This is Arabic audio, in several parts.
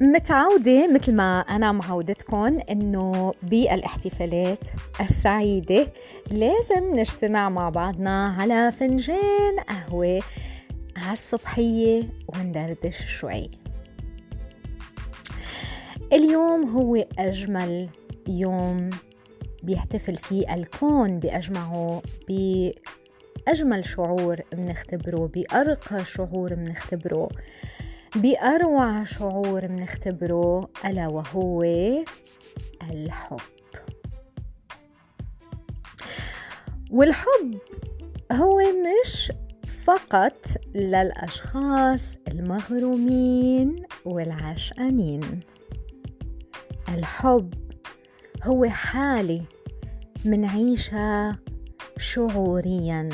متعودة مثل ما أنا معودتكن إنه بالاحتفالات السعيدة لازم نجتمع مع بعضنا على فنجان قهوة عالصبحية وندردش شوي. اليوم هو أجمل يوم بيحتفل فيه الكون بأجمعه، بأجمل شعور منختبره، بأرقى شعور منختبره، بأروع شعور منختبره، ألا وهو الحب. والحب هو مش فقط للأشخاص المغرومين والعشقانين، الحب هو حالة منعيشها شعورياً،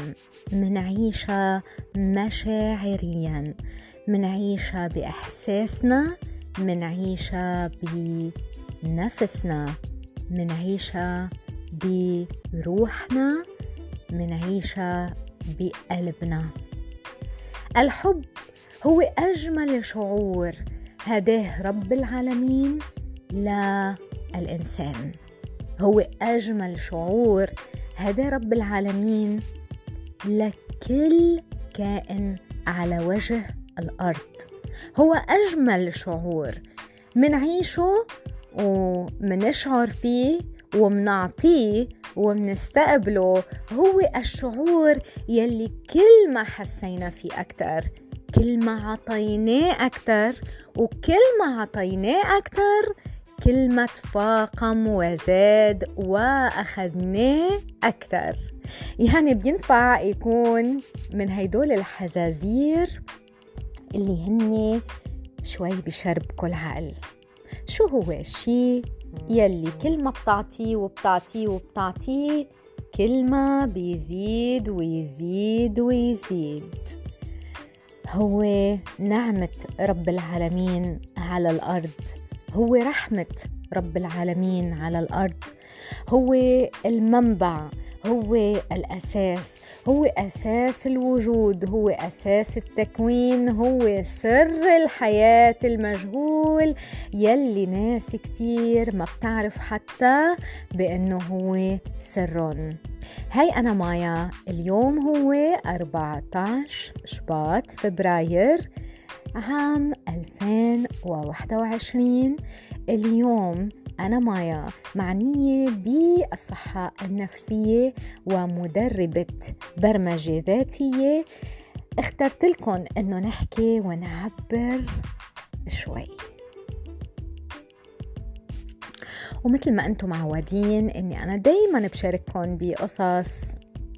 منعيشها مشاعرياً، منعيشها بإحساسنا، منعيشها بنفسنا، منعيشها بروحنا، منعيشها بقلبنا. الحب هو أجمل شعور هداه رب العالمين للإنسان، هو أجمل شعور هداه رب العالمين لكل كائن على وجه الأرض. هو أجمل شعور منعيشه ومنشعر فيه ومنعطيه ومنستقبله، هو الشعور يلي كل ما حسينا فيه أكتر، كل ما عطيناه أكتر، وكل ما عطيناه أكتر كل ما تفاقم وزاد وأخذناه أكتر. يعني بينفع يكون من هيدول الحزازير اللي هن شوي بشرب كل عقل. شو هو الشي يلي كل ما بتعطيه وبتعطيه وبتعطيه كل ما بيزيد ويزيد ويزيد؟ هو نعمة رب العالمين على الأرض، هو رحمة رب العالمين على الأرض، هو المنبع، هو الأساس، هو أساس الوجود، هو أساس التكوين، هو سر الحياة المجهول يلي ناس كتير ما بتعرف حتى بأنه هو سر. هاي أنا مايا. اليوم هو 14 شباط فبراير عام 2021. اليوم أنا مايا معنية بالصحة النفسية ومدربة برمجة ذاتية. اخترت لكم أنه نحكي ونعبر شوي، ومثل ما أنتم معودين أني أنا دايما بشارككم بقصص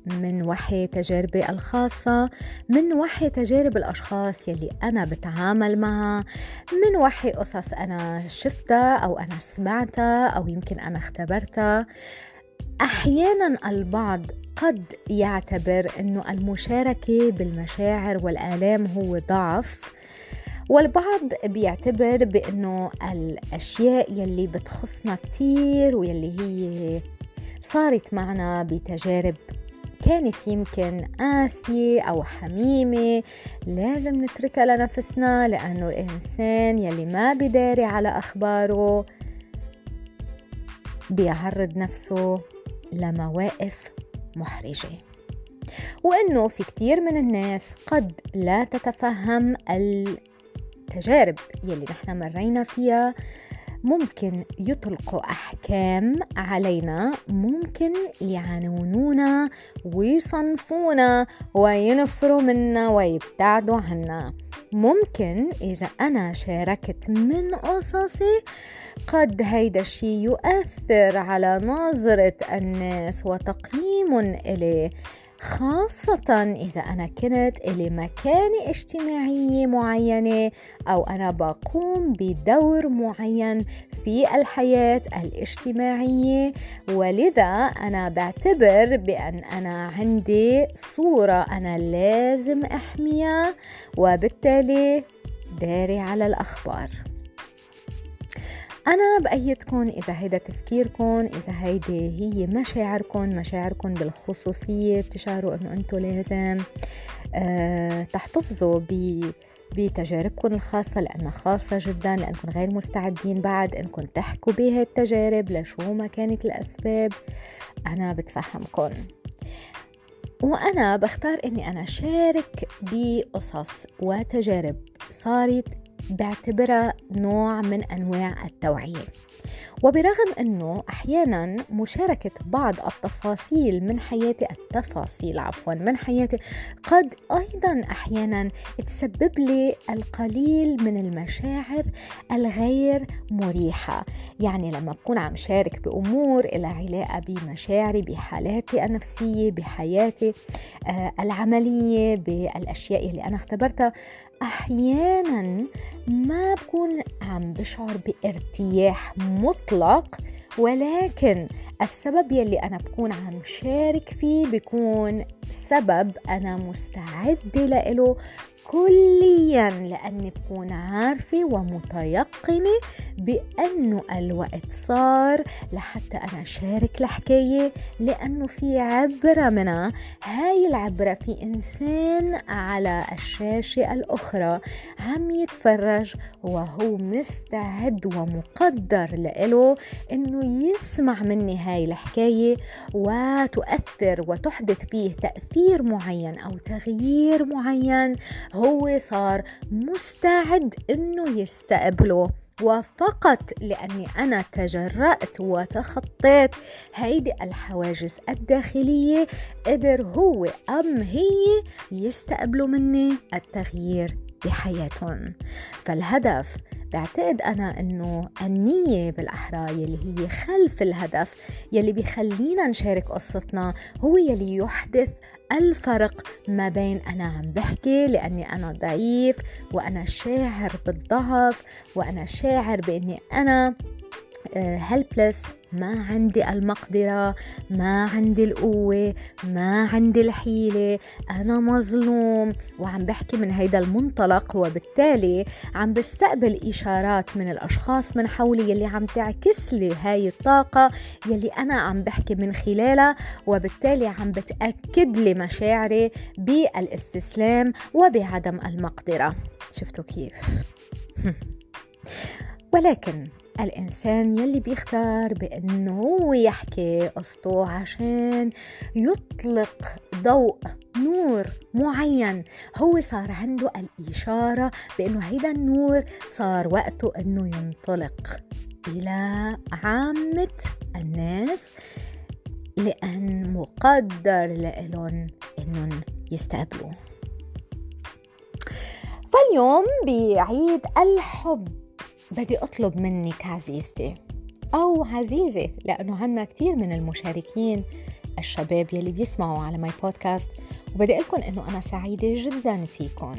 من وحي تجاربي الخاصة، من وحي تجارب الأشخاص يلي أنا بتعامل معها، من وحي قصص أنا شفتها أو أنا سمعتها أو يمكن أنا اختبرتها. أحيانا البعض قد يعتبر أنه المشاركة بالمشاعر والآلام هو ضعف، والبعض بيعتبر بأنه الأشياء يلي بتخصنا كتير ويلي هي صارت معنا بتجارب كانت يمكن قاسية أو حميمة لازم نتركها لنفسنا، لأنه الإنسان يلي ما بيداري على أخباره بيعرض نفسه لمواقف محرجة، وإنه في كتير من الناس قد لا تتفهم التجارب يلي نحن مرينا فيها، ممكن يطلقوا أحكام علينا، ممكن يعنونونا ويصنفونا وينفروا منا ويبتعدوا عنا. ممكن إذا أنا شاركت من قصصي قد هيدا الشي يؤثر على نظرة الناس وتقييم إليه، خاصة إذا أنا كنت إلي مكانة اجتماعية معينة أو أنا بقوم بدور معين في الحياة الاجتماعية، ولذا أنا بعتبر بأن أنا عندي صورة أنا لازم أحميها، وبالتالي داري على الأخبار. أنا بأيدكن إذا هيدا تفكيركن، إذا هيدي هي مشاعركن بالخصوصية، بتشعروا أنه أنتوا لازم تحتفظوا بتجاربكم الخاصة لأنها خاصة جدا، لأنكم غير مستعدين بعد أنكم تحكوا بها التجارب لشو ما كانت الأسباب. أنا بتفهمكم، وأنا بختار أني أنا شارك بقصص وتجارب صارت بعتبرها نوع من أنواع التوعية. وبرغم أنه أحياناً مشاركة بعض التفاصيل من حياتي التفاصيل قد أيضاً أحياناً تسبب لي القليل من المشاعر الغير مريحة. يعني لما بكون عم شارك بأمور إلى علاقة بمشاعري، بحالاتي النفسية، بحياتي العملية، بالأشياء اللي أنا اختبرتها، أحياناً ما بكون عم بشعر بارتياح مطلق، ولكن السبب يلي أنا بكون عم شارك فيه بكون سبب أنا مستعدة لإله كلياً، لأني بكون عارفة ومتيقنة بأنه الوقت صار لحتى أنا شارك الحكاية، لأنه في عبرة منها. هاي العبرة في إنسان على الشاشة الأخرى عم يتفرج وهو مستعد ومقدر لإله أنه يسمع مني هاي الحكاية وتؤثر وتحدث فيه تأثير معين أو تغيير معين هو صار مستعد أنه يستقبله. وفقط لأني أنا تجرأت وتخطيت هيدي الحواجز الداخلية، قدر هو أم هي يستقبلوا مني التغيير بحياتهم. فالهدف بعتقد أنا أنه النية بالأحرى يلي هي خلف الهدف يلي بيخلينا نشارك قصتنا هو يلي يحدث الفرق ما بين أنا عم بحكي لأني أنا ضعيف وأنا شاعر بالضعف وأنا شاعر بأني أنا helpless، ما عندي المقدرة، ما عندي القوة، ما عندي الحيلة، أنا مظلوم، وعم بحكي من هيدا المنطلق. وبالتالي عم بستقبل إشارات من الأشخاص من حولي يلي عم تعكس لي هاي الطاقة يلي أنا عم بحكي من خلالها، وبالتالي عم بتأكد لي مشاعري بالاستسلام وبعدم المقدرة. شفتوا كيف؟ ولكن الإنسان يلي بيختار بأنه هو يحكي قصته عشان يطلق ضوء نور معين، هو صار عنده الإشارة بأنه هيدا النور صار وقته أنه ينطلق إلى عامة الناس، لأن مقدر لإلهم أنهم يستقبلوه. فاليوم بعيد الحب بدي أطلب منك عزيزتي أو عزيزة، لأنه عنا كتير من المشاركين الشباب يلي بيسمعوا على ماي بودكاست، وبدي أقولكم أنه أنا سعيدة جدا فيكن،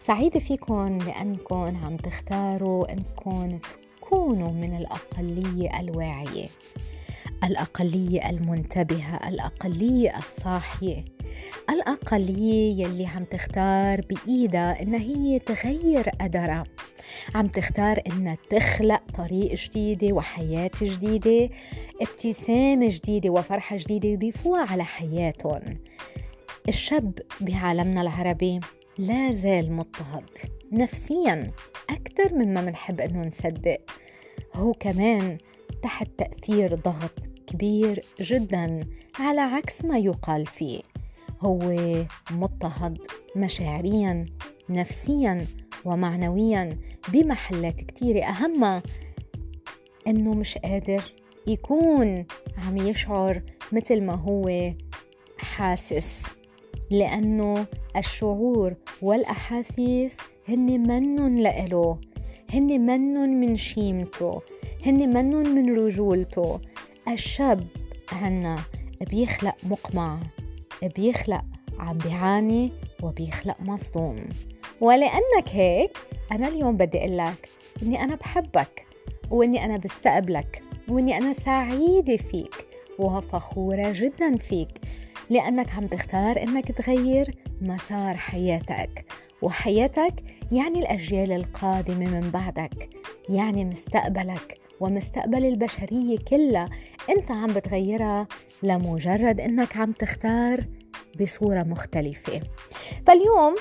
سعيدة فيكن لأنكن عم تختاروا أنكن تكونوا من الأقلية الواعية، الأقلية المنتبهة، الأقلية الصاحية، الأقلية يلي عم تختار بإيدها إن هي تغير قدرها، عم تختار إنها تخلق طريق جديدة وحياة جديدة، ابتسامة جديدة وفرحة جديدة يضيفوها على حياتهم. الشاب بعالمنا العربي لا زال مضطهد نفسياً أكثر مما منحب إنه نصدق. هو كمان تحت تأثير ضغط كبير جداً على عكس ما يقال فيه، هو مضطهد مشاعرياً، نفسياً، ومعنوياً بمحلات كتيرة، أهمها أنه مش قادر يكون عم يشعر مثل ما هو حاسس، لأنه الشعور والأحاسيس هن منن لإله، هن منن من شيمته، هن منن من رجولته. الشاب عنا بيخلق مقمع، بيخلق عم بيعاني، وبيخلق مصدوم. ولأنك هيك أنا اليوم بدي أقولك أني أنا بحبك، وأني أنا بستقبلك، وأني أنا سعيدة فيك وفخورة جدا فيك، لأنك عم تختار أنك تغير مسار حياتك، وحياتك يعني الأجيال القادمة من بعدك، يعني مستقبلك ومستقبل البشرية كلها أنت عم بتغيرها لمجرد أنك عم تختار بصورة مختلفة. فاليوم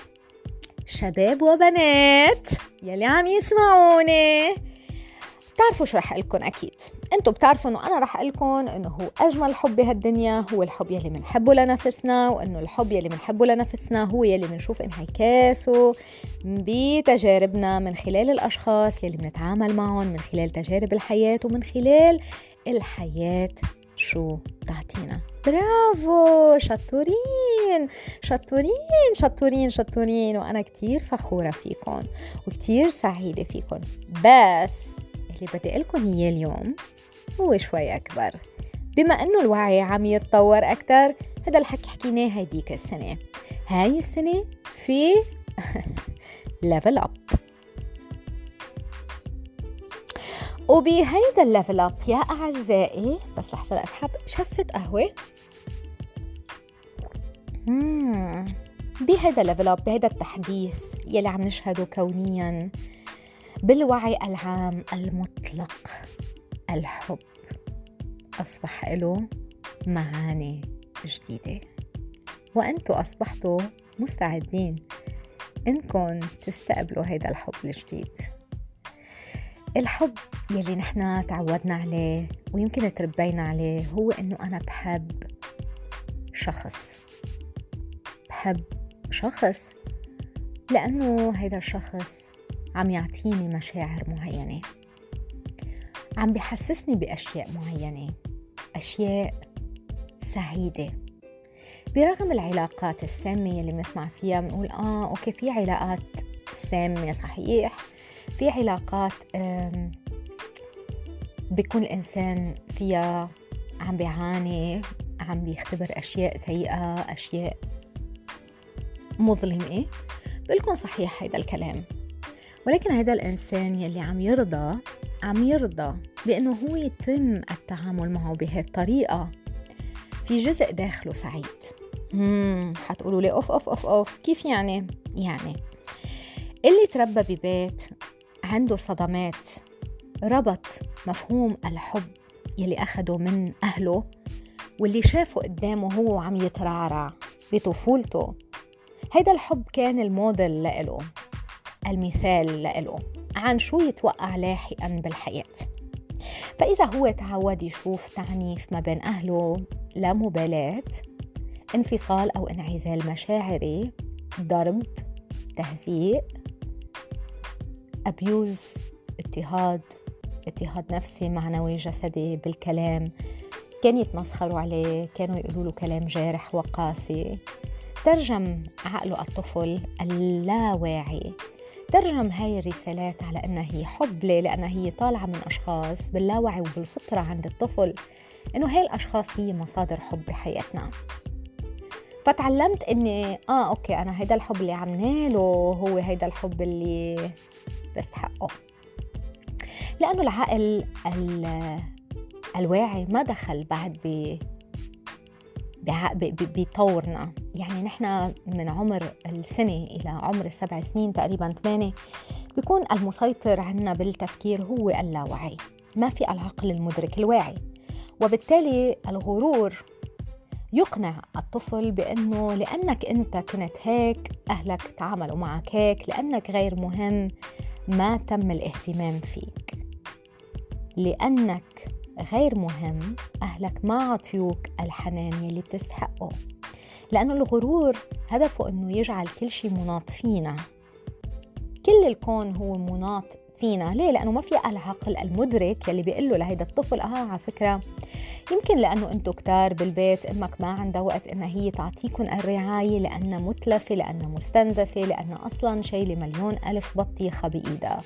شباب وبنات يلي عم يسمعوني بتعرفوا شو رح أقلكن. أكيد أنتو بتعرفوا أنه أنا رح أقلكن أنه هو أجمل حب بهالدنيا هو الحب يلي منحبه لنفسنا، وأنه الحب يلي منحبه لنفسنا هو يلي منشوف انعكاسه بتجاربنا من خلال الأشخاص يلي منتعامل معهم، من خلال تجارب الحياة، ومن خلال الحياة شو بتعطينا. برافو، شطورين شطورين شطورين شطورين، وأنا كتير فخورة فيكن وكتير سعيدة فيكن. بس اللي بدي أقلكن إياه اليوم هو شوي أكبر، بما أنه الوعي عم يتطور أكتر. هذا الحكي حكيناه هيديك السنة، هاي السنة في ليفل أب، وبهيدا الليفل أب يا أعزائي بس لحظة أسحب شفة قهوة. بهيدا الليفل أب، بهيدا التحديث يلي عم نشهده كونياً بالوعي العام المطلق، الحب أصبح له معاني جديدة، وأنتوا أصبحتوا مستعدين إنكم تستقبلوا هيدا الحب الجديد، الحب يلي نحن تعودنا عليه ويمكن تربينا عليه. هو إنه أنا بحب شخص لأنه هيدا الشخص عم يعطيني مشاعر معينة، عم بيحسسني بأشياء معينة، أشياء سعيدة. برغم العلاقات السامة اللي بنسمع فيها بنقول أوكي في علاقات سامة صحيح، في علاقات بيكون الإنسان فيها عم بيعاني، عم بيختبر أشياء سيئة، أشياء مظلمة، بقلكن صحيح هيدا الكلام. ولكن هذا الإنسان يلي عم يرضى بأنه هو يتم التعامل معه بهالطريقة، في جزء داخله سعيد. هتقولوا لي أوف كيف يعني اللي تربى ببيت عنده صدمات، ربط مفهوم الحب يلي أخده من أهله واللي شافه قدامه هو عم يترعرع بطفولته. هذا الحب كان الموديل لإله، المثال له عن شو يتوقع لاحقا بالحياة. فإذا هو تعود يشوف تعنيف ما بين أهله، لا مبالاة، انفصال أو انعزال مشاعري، ضرب، تهزيق، أبيوز، اضطهاد نفسي معنوي جسدي بالكلام، كانوا يتمسخروا عليه، كانوا يقولوا له كلام جارح وقاسي، ترجم عقله الطفل اللاواعي ترجم هاي الرسالات على أنها هي حب، لأنها هي طالعة من أشخاص باللاوعي وبالفطرة عند الطفل أنه هاي الأشخاص هي مصادر حب بحياتنا. فتعلمت أني أوكي أنا هيدا الحب اللي عم ناله هو هيدا الحب اللي بستحقه، لأنه العقل الواعي ما دخل بعد بطورنا. يعني نحن من عمر السنة إلى عمر 7 سنين تقريباً 8 بيكون المسيطر عنا بالتفكير هو اللاوعي، ما في العقل المدرك الواعي، وبالتالي الغرور يقنع الطفل بأنه لأنك أنت كنت هيك، أهلك تعاملوا معك هيك، لأنك غير مهم، ما تم الاهتمام فيك، لأنك غير مهم أهلك ما عطيوك الحنان يلي بتستحقه. لأنه الغرور هدفه أنه يجعل كل شيء مناط فينا، كل الكون هو مناط فينا. ليه؟ لأنه ما في العقل المدرك يلي بيقله لهيدا الطفل على فكرة يمكن لأنه أنتوا كتار بالبيت، أمك ما عندها وقت أنها هي تعطيكن الرعاية، لأنها متلفة، لأنها مستنزفة، لأنها أصلاً شايلة 1,000,000 بطيخة بإيدها،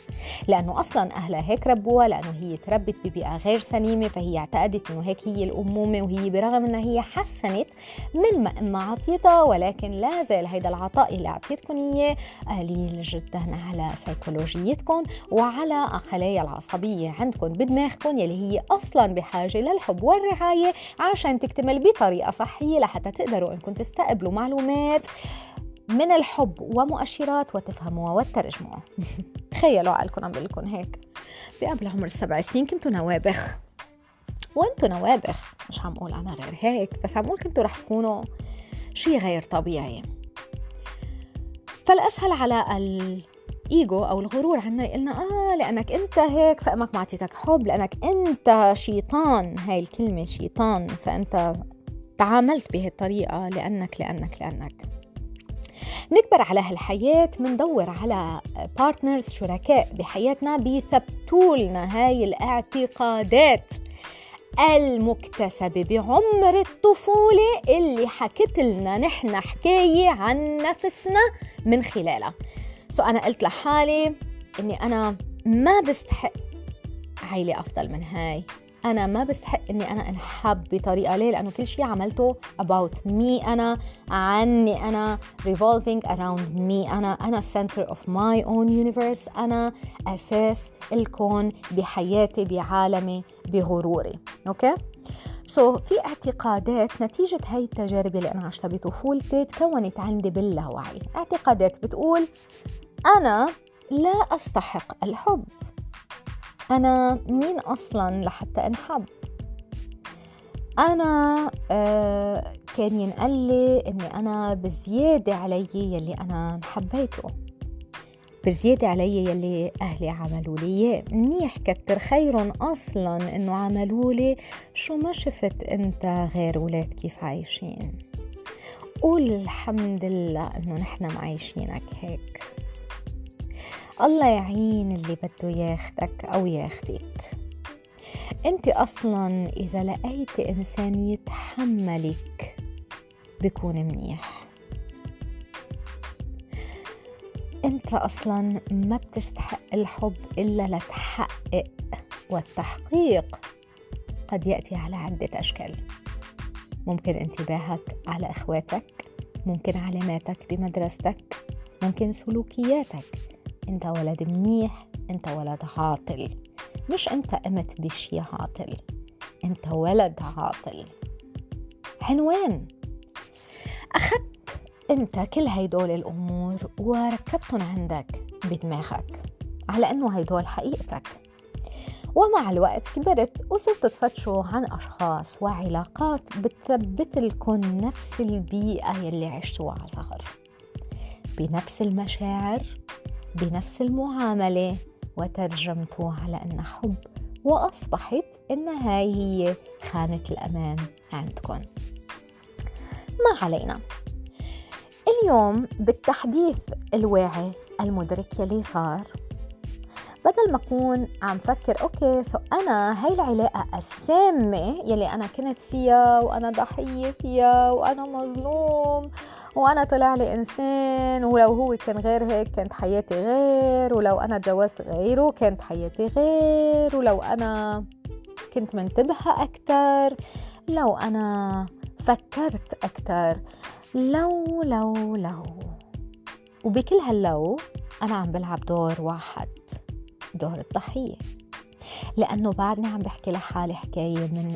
لأنه أصلاً أهلها هيك ربوها، لأنه هي تربت ببيئة غير سليمة، فهي اعتقدت أنه هيك هي الأمومة، وهي برغم أنها هي حسنت من ما أمها عطيتها، ولكن لا زال هيدا العطاء اللي أعطيتكن إياه قليل جداً على سيكولوجيتكن وعلى خلايا العصبية عندكن بدماغكن يلي هي أصلاً بحاجة للحب والرعاية عشان تكتمل بطريقة صحية، لحتى تقدروا إنكم تستقبلوا معلومات من الحب ومؤشرات وتفهموها وتترجموها. تخيلوا عقلكم عم بقلكن هيك بقبل عمر 7 سنين كنتوا نوابخ، وانتوا نوابخ مش عم أقول أنا غير هيك، بس عم أقول كنتوا رح تكونوا شي غير طبيعي. فالأسهل على الإيجو أو الغرور عنا يقلنا لأنك أنت هيك فأمك ما عطيتك حب، لأنك أنت شيطان، هاي الكلمة شيطان، فأنت تعاملت بهالطريقة لأنك نكبر على هالحياة مندور على بارتنرز، شركاء بحياتنا بيثبتولنا هاي الاعتقادات المكتسبة بعمر الطفولة اللي حكت لنا نحن حكاية عن نفسنا من خلالها. أنا قلت لحالي أني أنا ما بستحق عائلة أفضل من هاي، أنا ما بستحق أني أنا أنحب بطريقة، ليه؟ لأنه كل شيء عملته about me، أنا عني، أنا revolving around me، أنا center of my own universe، أنا أساس الكون بحياتي بعالمي بغروري. أوكي؟ في اعتقادات نتيجة هاي التجارب اللي أنا عشتها بطفولتي تكونت عندي باللاوعي، اعتقادات بتقول أنا لا أستحق الحب، أنا مين أصلاً لحتى أنحب، أنا كان ينقلي أني أنا بزيادة علي يلي أنا حبيته، بزيادة علي يلي أهلي عملوا لي، منيح كتر خير أصلاً أنه عملوا لي، شو ما شفت أنت غير ولاد كيف عايشين، قول الحمد لله أنه نحن معايشينك هيك، الله يعين اللي بده ياخدك أو ياخديك. أنت أصلاً إذا لقيت إنسان يتحملك بيكون منيح، أنت أصلاً ما بتستحق الحب إلا لتحقق، والتحقيق قد يأتي على عدة أشكال، ممكن انتباهك على إخواتك، ممكن علاماتك بمدرستك، ممكن سلوكياتك، أنت ولد منيح، أنت ولد عاطل، مش أنت قمت بشي عاطل، أنت ولد عاطل، عنوان. أخذت أنت كل هيدول الأمور وركبتهم عندك بدماغك على أنه هيدول حقيقتك، ومع الوقت كبرت وصرت تفتشوا عن أشخاص وعلاقات بتثبت لكم نفس البيئة يلي عشتوها على صغر، بنفس المشاعر، بنفس المعاملة، وترجمته على أنها حب، وأصبحت أنها هي خانة الأمان عندكم. ما علينا، اليوم بالتحديث الواعي المدرك يلي صار، بدل ما أكون عم فكر أنا هاي العلاقة السامة يلي أنا كنت فيها وأنا ضحية فيها وأنا مظلوم وأنا طلع لي إنسان، ولو هو كان غير هيك كانت حياتي غير، ولو أنا تجوزت غيره كانت حياتي غير، ولو أنا كنت منتبهة أكتر، لو أنا فكرت أكتر، لو لو لو وبكل هاللو أنا عم بلعب دور واحد، دور الضحية، لأنه بعدني عم بحكي لحالي حكاية من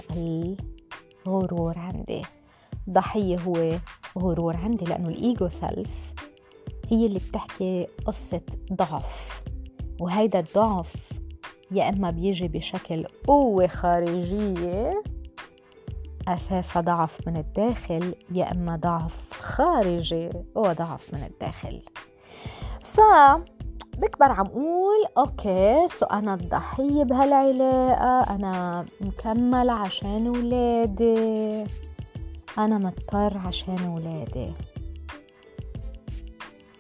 الغرور عندي. ضحية هو غرور عندي، لأنه الإيجو سلف هي اللي بتحكي قصة ضعف، وهيدا الضعف يا إما بيجي بشكل قوة خارجية أساسا ضعف من الداخل، يا إما ضعف خارجي وضعف من الداخل. بكبر عم أقول أنا الضحية بهالعلاقة، أنا مكملة عشان ولادي، أنا مضطر عشان ولادي،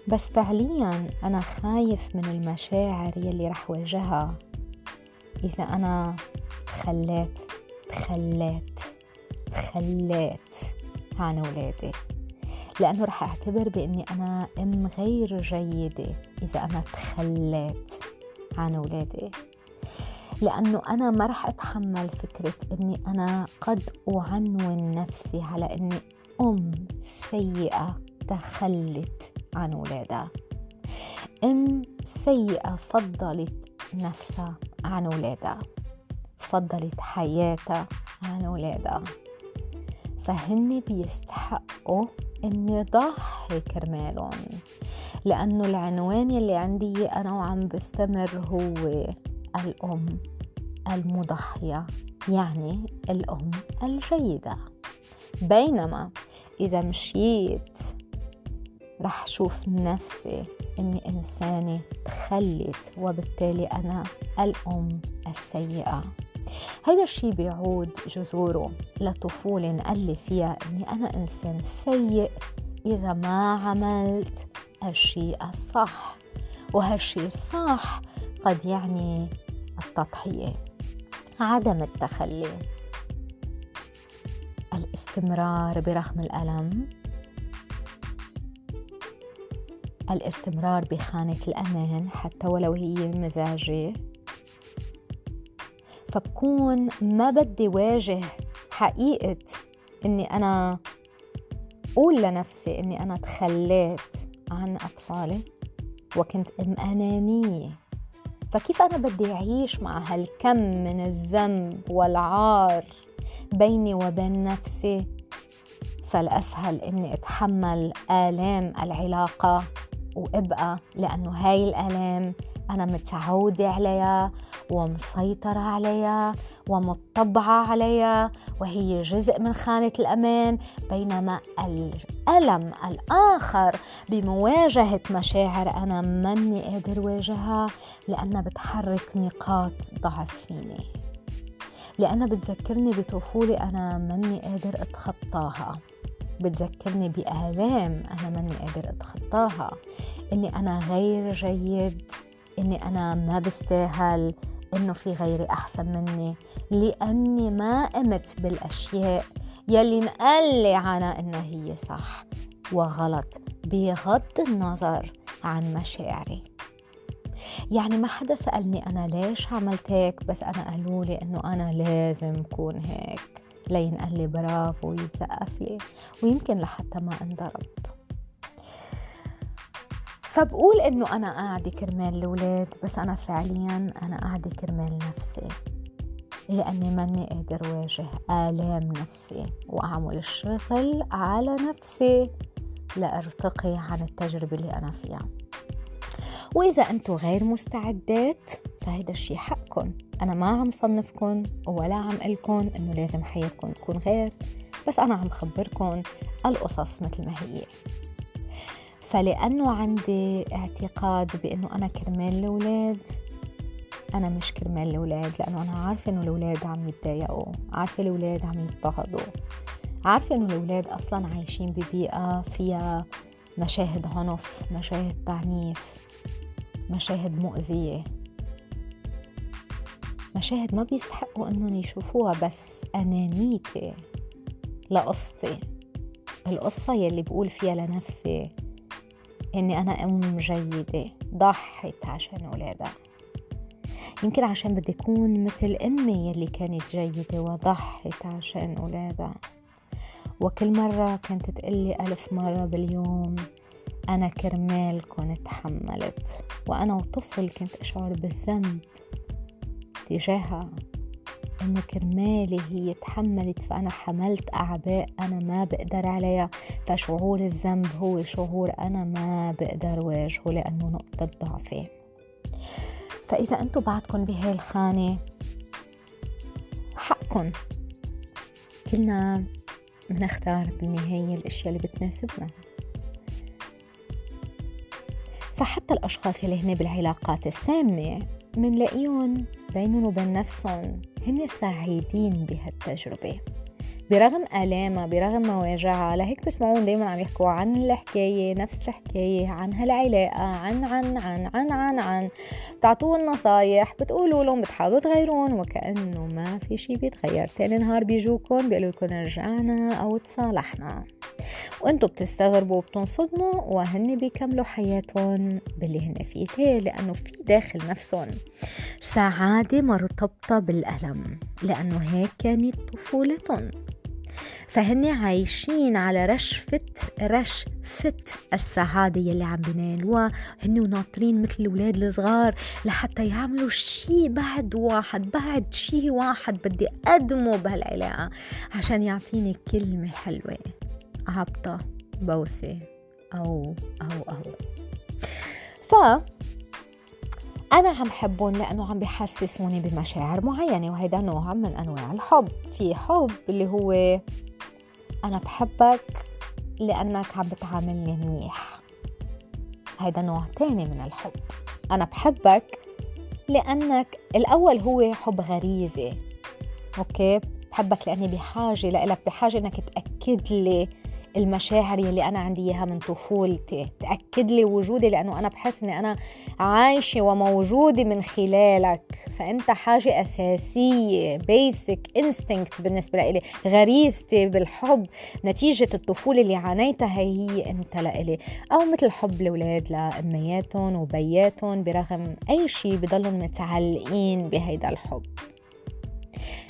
بس فعلياً أنا خايف من المشاعر يلي رح واجهها إذا أنا تخليت عن ولادي، لأنه رح أعتبر بإني أنا أم غير جيدة إذا أنا تخليت عن ولادي، لأنه أنا ما رح أتحمل فكرة إني أنا قد أعنون نفسي على إني أم سيئة تخلت عن ولادها، أم سيئة فضلت نفسها عن ولادها، فضلت حياتها عن ولادها، فهن بيستحقوا إني ضحي كرمالهم، لأنه العنوان اللي عندي أنا وعم بستمر هو الأم المضحية، يعني الأم الجيدة. بينما إذا مشيت رح أشوف نفسي إني إنسانة تخلت، وبالتالي أنا الأم السيئة. هذا الشيء بيعود جذوره لطفولة نقل فيها إني أنا إنسان سيء إذا ما عملت الشيء الصح، وهالشيء الصح قد يعني التضحية، عدم التخلي، الاستمرار برغم الألم، الاستمرار بخانة الأمان حتى ولو هي مزاجي. فبكون ما بدي واجه حقيقة إني أنا أقول لنفسي إني أنا تخليت عن أطفالي وكنت أم أنانية. فكيف أنا بدي أعيش مع هالكم من الذنب والعار بيني وبين نفسي؟ فالأسهل إني أتحمل آلام العلاقة وأبقى، لأنه هاي الآلام أنا متعودة عليها ومسيطرة عليها ومطبعة عليها، وهي جزء من خانة الأمان. بينما الألم الآخر بمواجهة مشاعر أنا ماني قادر واجهها، لأنها بتحرك نقاط ضعف فيني، لأنها بتذكرني بطفولة أنا ماني قادر أتخطاها، بتذكرني بآلام أنا ماني قادر أتخطاها، إني أنا غير جيد، إني أنا ما بستاهل، إنه في غيري أحسن مني، لأني ما قمت بالأشياء يلي نقل لي عنها إنها هي صح وغلط بغض النظر عن مشاعري. يعني ما حدا سألني أنا ليش عملت هيك، بس أنا قالوا لي إنه أنا لازم كون هيك لينقل لي برافو ويتزقف لي، ويمكن لحتى ما انضرب. فبقول إنه أنا قاعدة كرمال الأولاد، بس أنا فعلياً أنا قاعدة كرمال نفسي، لأني ماني قادر واجه آلام نفسي وأعمل الشغل على نفسي لأرتقي عن التجربة اللي أنا فيها. وإذا أنتوا غير مستعدات فهيدا الشي حقكن، أنا ما عم صنفكن ولا عم قلكن إنه لازم حياتكن تكون غير، بس أنا عم خبركن القصص مثل ما هي. فلأنه عندي اعتقاد بأنه أنا كرمال الأولاد، أنا مش كرمال الأولاد، لأنه أنا عارفة أنه الأولاد عم يتضايقوا، عارفة الأولاد عم يضطهدوا، عارفة أنه الأولاد أصلاً عايشين ببيئة فيها مشاهد عنف، مشاهد تعنيف، مشاهد مؤذية، مشاهد ما بيستحقوا أنهم يشوفوها. بس أنانيتي لقصتي، القصة يلي بقول فيها لنفسي إني أنا أم جيدة، ضحت عشان أولادها، يمكن عشان بدي أكون مثل أمي يلي كانت جيدة وضحت عشان أولادها. وكل مرة كانت تقلي 1000 مرة باليوم أنا كرمالكن اتحملت، وأنا وطفل كنت أشعر بالذنب تجاهها، إن كرمالي هي تحملت، فأنا حملت أعباء أنا ما بقدر عليها. فشعور الذنب هو شعور أنا ما بقدر واجهه، لأنه نقطة ضعفي. فإذا أنتوا بعدكن بهاي الخانة حقكن، كلنا بنختار بالنهاية الأشياء اللي بتناسبنا. فحتى الأشخاص اللي هن بالعلاقات السامة منلاقيهم بينهم وبين نفسهم هن سعيدين بهالتجربة برغم آلامها، برغم مواجعها. لهيك بسمعون دايما عم يحكوا عن الحكاية، نفس الحكاية، عن هالعلاقة، عن عن عن عن عن عن بتعطوهم نصايح، بتقولوا لهم، بتحاولوا تغيرون، وكأنه ما في شي بيتغير. تاني نهار بيجوكم بيقولوا لكم رجعنا أو تصالحنا، وانتوا بتستغربوا وبتنصدموا، وهن بيكملوا حياتهم باللي هن فيه. ليه؟ لأنه في داخل نفسهم سعادة مرتبطة بالألم، لأنه هيك كانت طفولتهم. فهن عايشين على رشفة السعادة يلي عم بينالوها، هن وناطرين مثل الأولاد الصغار لحتى يعملوا شي بعد شي واحد بدي أقدمه بهالعلاقة عشان يعطيني كلمة حلوة، عبطة، بوسة، أو. أنا عم حبهم لأنه عم بيحسسوني بمشاعر معينة، وهيدا نوع من أنواع الحب. في حب اللي هو أنا بحبك لأنك عم بتعاملني منيح، هيدا نوع تاني من الحب. أنا بحبك لأنك الأول هو حب غريزي، أوكي، بحبك لأني بحاجة لإلك، بحاجة إنك تأكد لي المشاعر يلي أنا عندي إياها من طفولتي، تأكد لي وجودي، لأنه أنا بحس إني أنا عايشة وموجودة من خلالك. فأنت حاجة أساسية، بيسك إنستنكت بالنسبة لإلي، غريزتي بالحب نتيجة الطفولة اللي عانيتها هي أنت لإلي. أو مثل حب الأولاد لأمياتهم وبياتهم، برغم أي شيء بضلهم متعلقين بهيدا الحب.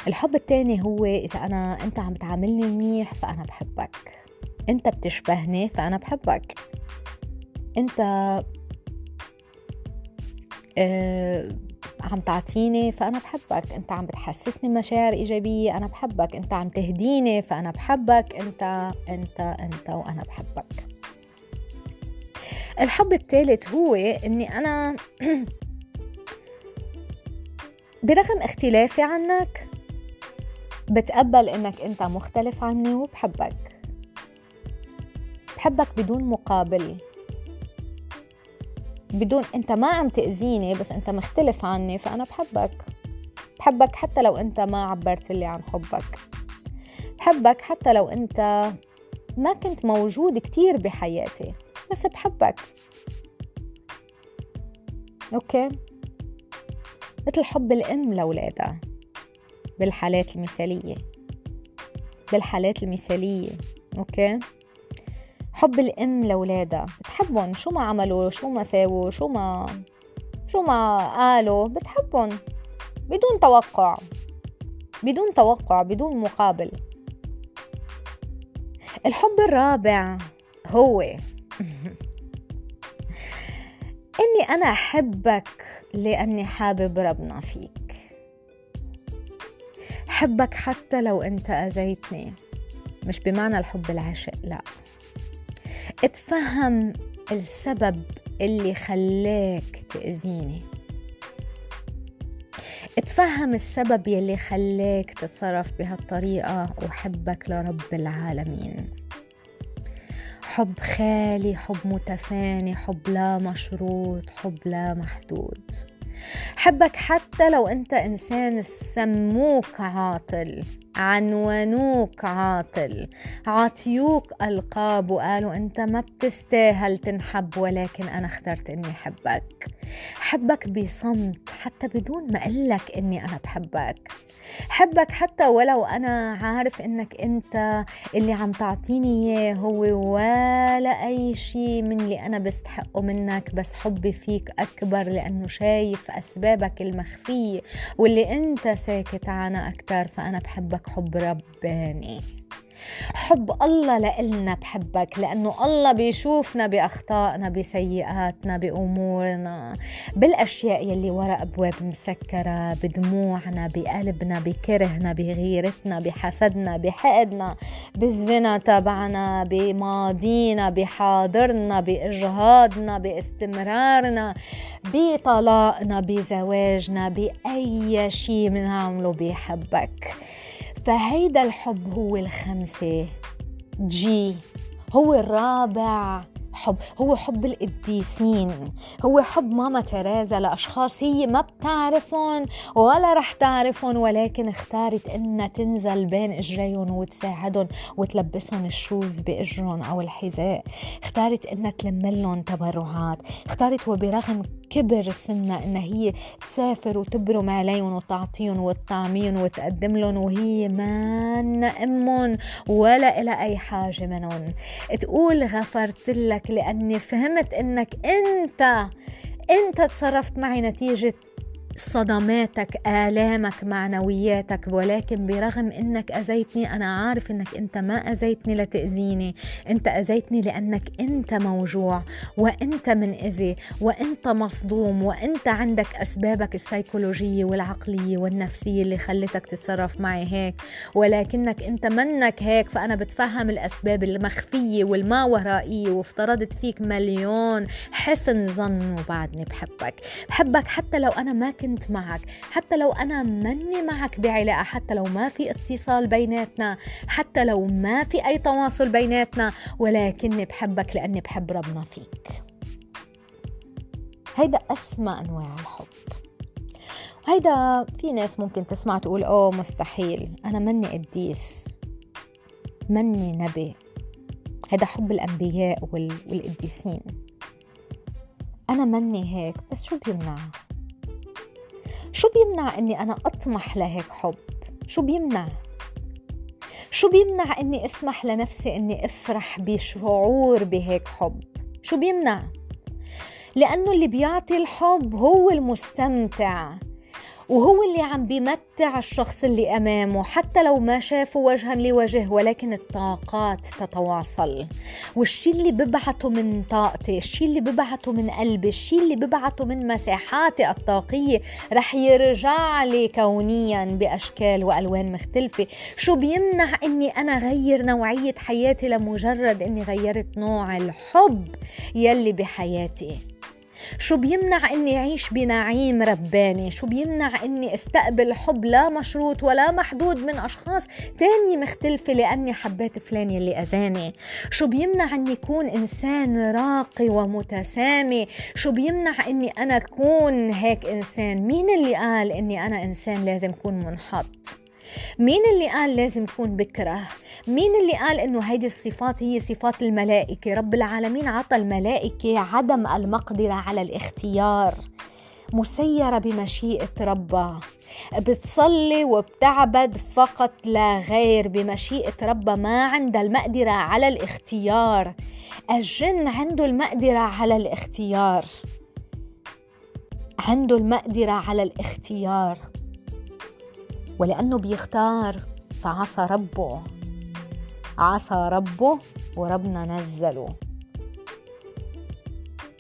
الحب التاني هو إذا أنت عم بتعاملني منيح فأنا بحبك، أنت بتشبهني فأنا بحبك، أنت عم تعطيني فأنا بحبك، أنت عم بتحسسني مشاعر إيجابية أنا بحبك، أنت عم تهديني فأنا بحبك، أنت أنت أنت وأنا بحبك. الحب الثالث هو إني أنا برغم اختلافي عنك بتقبل إنك أنت مختلف عني وبحبك، بحبك بدون مقابل، بدون أنت ما عم تأذيني بس أنت مختلف عني فأنا بحبك، بحبك حتى لو أنت ما عبرت لي عن حبك، بحبك حتى لو أنت ما كنت موجود كتير بحياتي بس بحبك. أوكي، مثل حب الأم لأولادها بالحالات المثالية، بالحالات المثالية، أوكي، حب الام لاولادها، بتحبهم شو ما عملوا، شو ما ساووا، شو ما قالوا، بتحبهم بدون توقع، بدون توقع، بدون مقابل. الحب الرابع هو اني انا احبك لاني حابب ربنا فيك، حبك حتى لو انت اذيتني، مش بمعنى الحب العاشق، لا، اتفهم السبب اللي خلاك تأذيني، اتفهم السبب يلي خلاك تتصرف بهالطريقة، وحبك لرب العالمين، حب خالي، حب متفاني، حب لا مشروط، حب لا محدود، حبك حتى لو انت انسان سموك عاطل، عنوانوك عاطل، عطيوك القاب وقالوا انت ما بتستاهل تنحب، ولكن انا اخترت اني احبك، حبك بصمت حتى بدون ما اقلك اني انا بحبك، حبك حتى ولو انا عارف انك انت اللي عم تعطيني اياه هو ولا اي شيء من اللي انا بستحقه منك، بس حبي فيك اكبر لانه شايف اسبابك المخفية واللي انت ساكت عنها اكتر، فانا بحبك حب رباني، حب الله لإلنا، بحبك لأنه الله بيشوفنا بأخطائنا، بسيئاتنا، بأمورنا، بالأشياء يلي وراء أبواب مسكرة، بدموعنا، بقلبنا، بكرهنا، بغيرتنا، بحسدنا، بحقدنا، بالزنا تبعنا، بماضينا، بحاضرنا، بإجهاضنا، باستمرارنا، بطلاقنا، بزواجنا، بأي شيء بنعمله بحبك. فهيدا الحب هو الخمسة جي، هو الرابع حب، هو حب القديسين، هو حب ماما تيريزا لأشخاص هي ما بتعرفهم ولا رح تعرفهم، ولكن اختارت انها تنزل بين اجريهم وتساعدهم وتلبسهم الشوز باجرهم او الحذاء، اختارت انها تلملهم تبرعات، اختارت وبرغم كبر سنة انها هي تسافر وتبرم عليهم وتعطيهم وتطعميهم وتقدم لهم، وهي ما نأمهم ولا إلى اي حاجة منهم، تقول غفرت لك لأني فهمت أنك أنت تصرفت معي نتيجة صدماتك، آلامك، معنوياتك، ولكن برغم أنك أذيتني أنا عارف أنك أنت ما أذيتني لتأذيني، أنت أذيتني لأنك أنت موجوع وأنت من أذي وأنت مصدوم وأنت عندك أسبابك السيكولوجية والعقلية والنفسية اللي خلتك تتصرف معي هيك، ولكنك أنت منك هيك، فأنا بتفهم الأسباب المخفية والما ورائية، وافترضت فيك مليون حسن ظن، وبعدني بحبك، بحبك حتى لو أنا ما كنت معك، حتى لو أنا مني معك بعلاقة، حتى لو ما في اتصال بيناتنا، حتى لو ما في أي تواصل بيناتنا، ولكني بحبك لأني بحب ربنا فيك. هيدا أسمى أنواع الحب. وهيدا في ناس ممكن تسمع تقول أوه مستحيل، أنا مني قديس، مني نبي، هيدا حب الأنبياء والقديسين، أنا مني هيك. بس شو بيمنع؟ شو بيمنع أني أنا أطمح لهيك حب؟ شو بيمنع؟ شو بيمنع أني أسمح لنفسي أني أفرح بشعور بهيك حب؟ شو بيمنع؟ لأنه اللي بيعطي الحب هو المستمتع، وهو اللي عم بيمتع الشخص اللي أمامه، حتى لو ما شافوا وجها لوجه، ولكن الطاقات تتواصل. والشي اللي ببعته من طاقتي، الشي اللي ببعته من قلبي، الشي اللي ببعته من مساحاتي الطاقية رح يرجع لي كونيا بأشكال وألوان مختلفة. شو بيمنع أني أنا غير نوعية حياتي لمجرد أني غيرت نوع الحب يلي بحياتي؟ شو بيمنع اني اعيش بنعيم رباني؟ شو بيمنع اني استقبل حب لا مشروط ولا محدود من اشخاص تاني مختلفة لاني حبيت فلان يلي اذاني؟ شو بيمنع اني اكون انسان راقي ومتسامي؟ شو بيمنع اني انا اكون هيك انسان؟ مين اللي قال اني انا انسان لازم اكون منحط؟ مين اللي قال لازم يكون بكره؟ مين اللي قال انه هيدي الصفات هي صفات الملائكة؟ رب العالمين عطى الملائكة عدم المقدرة على الاختيار، مسيرة بمشيئة ربها، بتصلي وبتعبد فقط لا غير بمشيئة ربها، ما عندها المقدرة على الاختيار. الجن عنده المقدرة على الاختيار، عنده المقدرة على الاختيار، ولأنه بيختار فعصى ربه، عصى ربه وربنا نزله،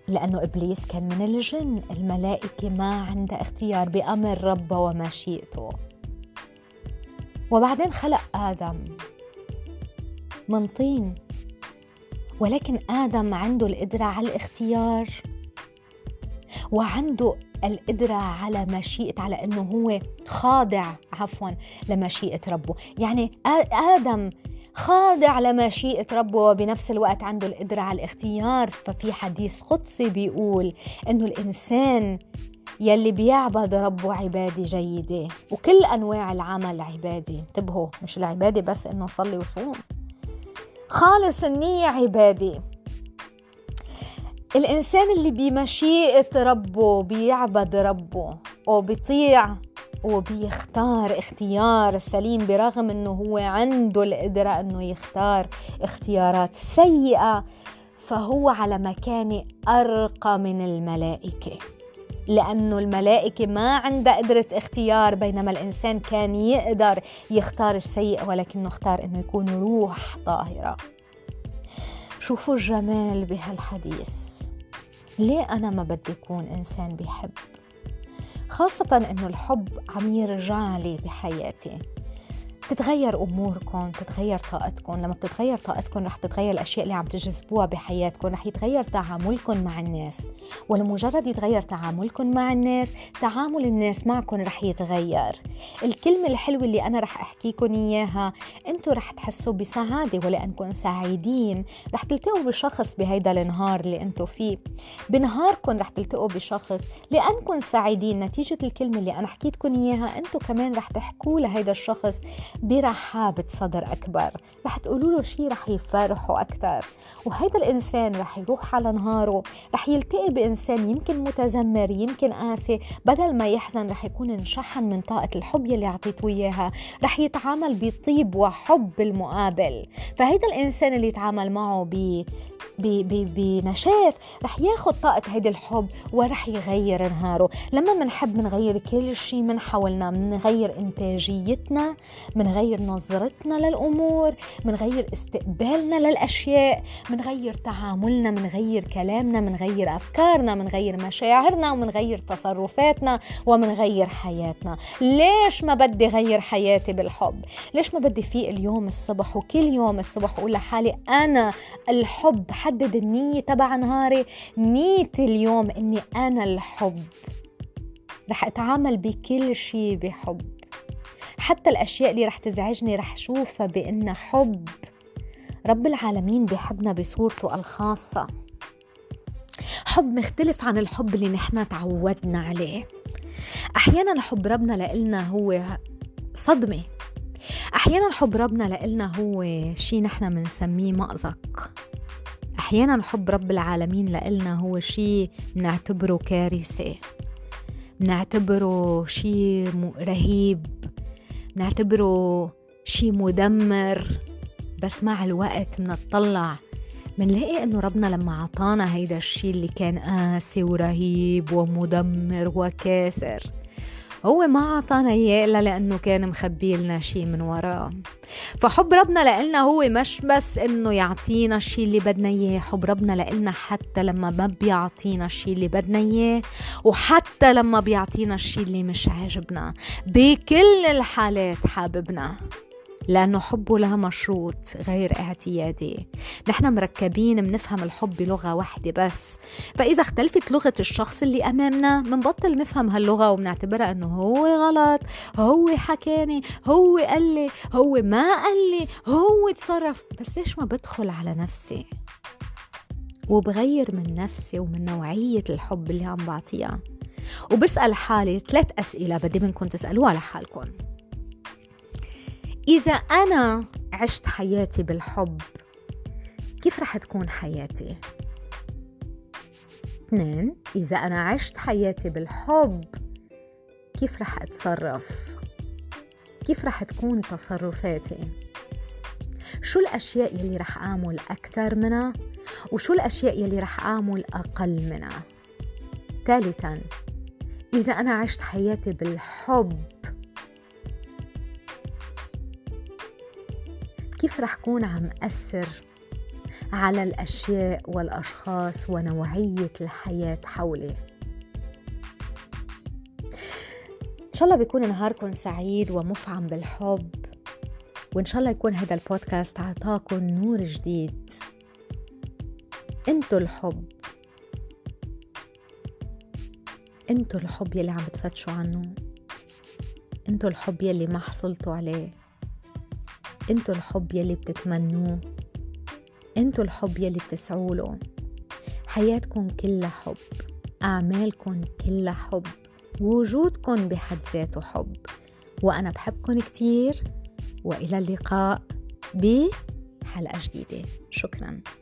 لأنه إبليس كان من الجن. الملائكة ما عندها اختيار، بأمر ربه ومشيئته. وبعدين خلق آدم من طين، ولكن آدم عنده القدرة على الاختيار، وعنده القدرة على مشيئة، على أنه هو خاضع لمشيئة ربه. يعني آدم خاضع لمشيئة ربه وبنفس الوقت عنده القدرة على الاختيار. ففي حديث قدسي بيقول أنه الإنسان يلي بيعبد ربه عبادة جيدة، وكل أنواع العمل عبادة. انتبهوا، مش العبادة بس أنه صلي وصوم، خالص النية عبادة. الإنسان اللي بمشيئة ربه بيعبد ربه وبيطيع وبيختار اختيار سليم، برغم أنه هو عنده القدرة أنه يختار اختيارات سيئة، فهو على مكانة أرقى من الملائكة، لأنه الملائكة ما عندها قدرة اختيار، بينما الإنسان كان يقدر يختار السيء، ولكنه اختار أنه يكون روح طاهرة. شوفوا الجمال بهالحديث. ليه أنا ما بدي أكون إنسان بحب؟ خاصة أنه الحب عم يرجع لي بحياتي. تتغير أموركم، تتغير طاقتكم، لما بتتغير طاقتكم رح تتغير الأشياء اللي عم تجذبوها بحياتكم، رح يتغير تعاملكم مع الناس. ولمجرد يتغير تعاملكم مع الناس، تعامل الناس معكم رح يتغير. الكلمة الحلوة اللي أنا رح أحكيكم إياها أنتوا رح تحسوا بسعادة، ولأنكم سعيدين رح تلتقوا بشخص بهيدا النهار اللي أنتوا فيه، بنهاركم رح تلتقوا بشخص، لأنكم سعيدين نتيجة الكلمة اللي أنا حكيتكم إياها أنتوا كمان رح تحكوا لهيدا الشخص برحابة صدر أكبر، رح تقولوا له شي رح يفرحوا أكتر. وهيدا الإنسان رح يروح على نهاره، رح يلتقي بإنسان يمكن متذمر، يمكن قاسي، بدل ما يحزن رح يكون انشحن من طاقة الحب يلي عطيته إياها، رح يتعامل بطيب وحب بالمقابل. فهيدا الإنسان اللي يتعامل معه بنشاف رح ياخد طاقة هيدا الحب ورح يغير نهاره. لما منحب منغير كل شي من حولنا، منغير إنتاجيتنا، منغير نظرتنا للأمور، منغير استقبالنا للأشياء، منغير تعاملنا، منغير كلامنا، منغير أفكارنا، منغير مشاعرنا، ومنغير تصرفاتنا، ومنغير حياتنا. ليش ما بدي غير حياتي بالحب؟ ليش ما بدي فيه اليوم الصبح وكل يوم الصبح أقول لحالي أنا الحب؟ حدد النية تبع نهاري، نية اليوم أني أنا الحب، رح أتعامل بكل شي بحب، حتى الأشياء اللي رح تزعجني رح شوفها بأنها حب. رب العالمين بيحبنا بصورته الخاصة. حب مختلف عن الحب اللي نحنا تعودنا عليه. أحيانا حب ربنا لإلنا هو صدمة، أحيانا حب ربنا لإلنا هو شيء نحنا منسميه مأزق، أحيانا حب رب العالمين لإلنا هو شيء منعتبره كارثة، منعتبره شيء رهيب، منعتبره شيء مدمر. بس مع الوقت منطلع منلاقي انه ربنا لما عطانا هيدا الشيء اللي كان قاسي ورهيب ومدمر وكاسر، هو ما عطانا اياه الا لانه كان مخبي لنا شيء من وراه. فحب ربنا لإلنا هو مش بس انه يعطينا الشيء اللي بدنا اياه، حب ربنا لإلنا حتى لما ما بيعطينا الشيء اللي بدنا اياه، وحتى لما بيعطينا الشيء اللي مش عاجبنا، بكل الحالات حاببنا، لأنه حبه لها مشروط غير اعتيادي. نحن مركبين منفهم الحب بلغة واحدة بس، فإذا اختلفت لغة الشخص اللي أمامنا منبطل نفهم هاللغة ومنعتبرها أنه هو غلط، هو حكاني، هو قال لي، هو ما قال لي، هو تصرف. بس ليش ما بدخل على نفسي وبغير من نفسي ومن نوعية الحب اللي عم بعطيها؟ وبسأل حالي 3 أسئلة بدي منكم تسألوها لحالكم. إذا أنا عشت حياتي بالحب، كيف رح تكون حياتي؟ 2. إذا أنا عشت حياتي بالحب، كيف رح أتصرف؟ كيف رح تكون تصرفاتي؟ شو الأشياء يلي رح أعمل أكتر منها؟ وشو الأشياء يلي رح أعمل أقل منها؟ 3. إذا أنا عشت حياتي بالحب، كيف رح كون عم أثر على الأشياء والأشخاص ونوعية الحياة حولي؟ إن شاء الله بيكون نهاركم سعيد ومفعم بالحب، وإن شاء الله يكون هذا البودكاست عطاكم نور جديد. أنتوا الحب يلي عم تفتشوا عنه، أنتوا الحب يلي ما حصلتوا عليه، انتوا الحب يلي بتتمنوه، انتوا الحب يلي بتسعوله. حياتكم كلها حب، اعمالكم كلها حب، وجودكم بحد ذاته حب. وانا بحبكم كتير، والى اللقاء بحلقة جديدة. شكرا.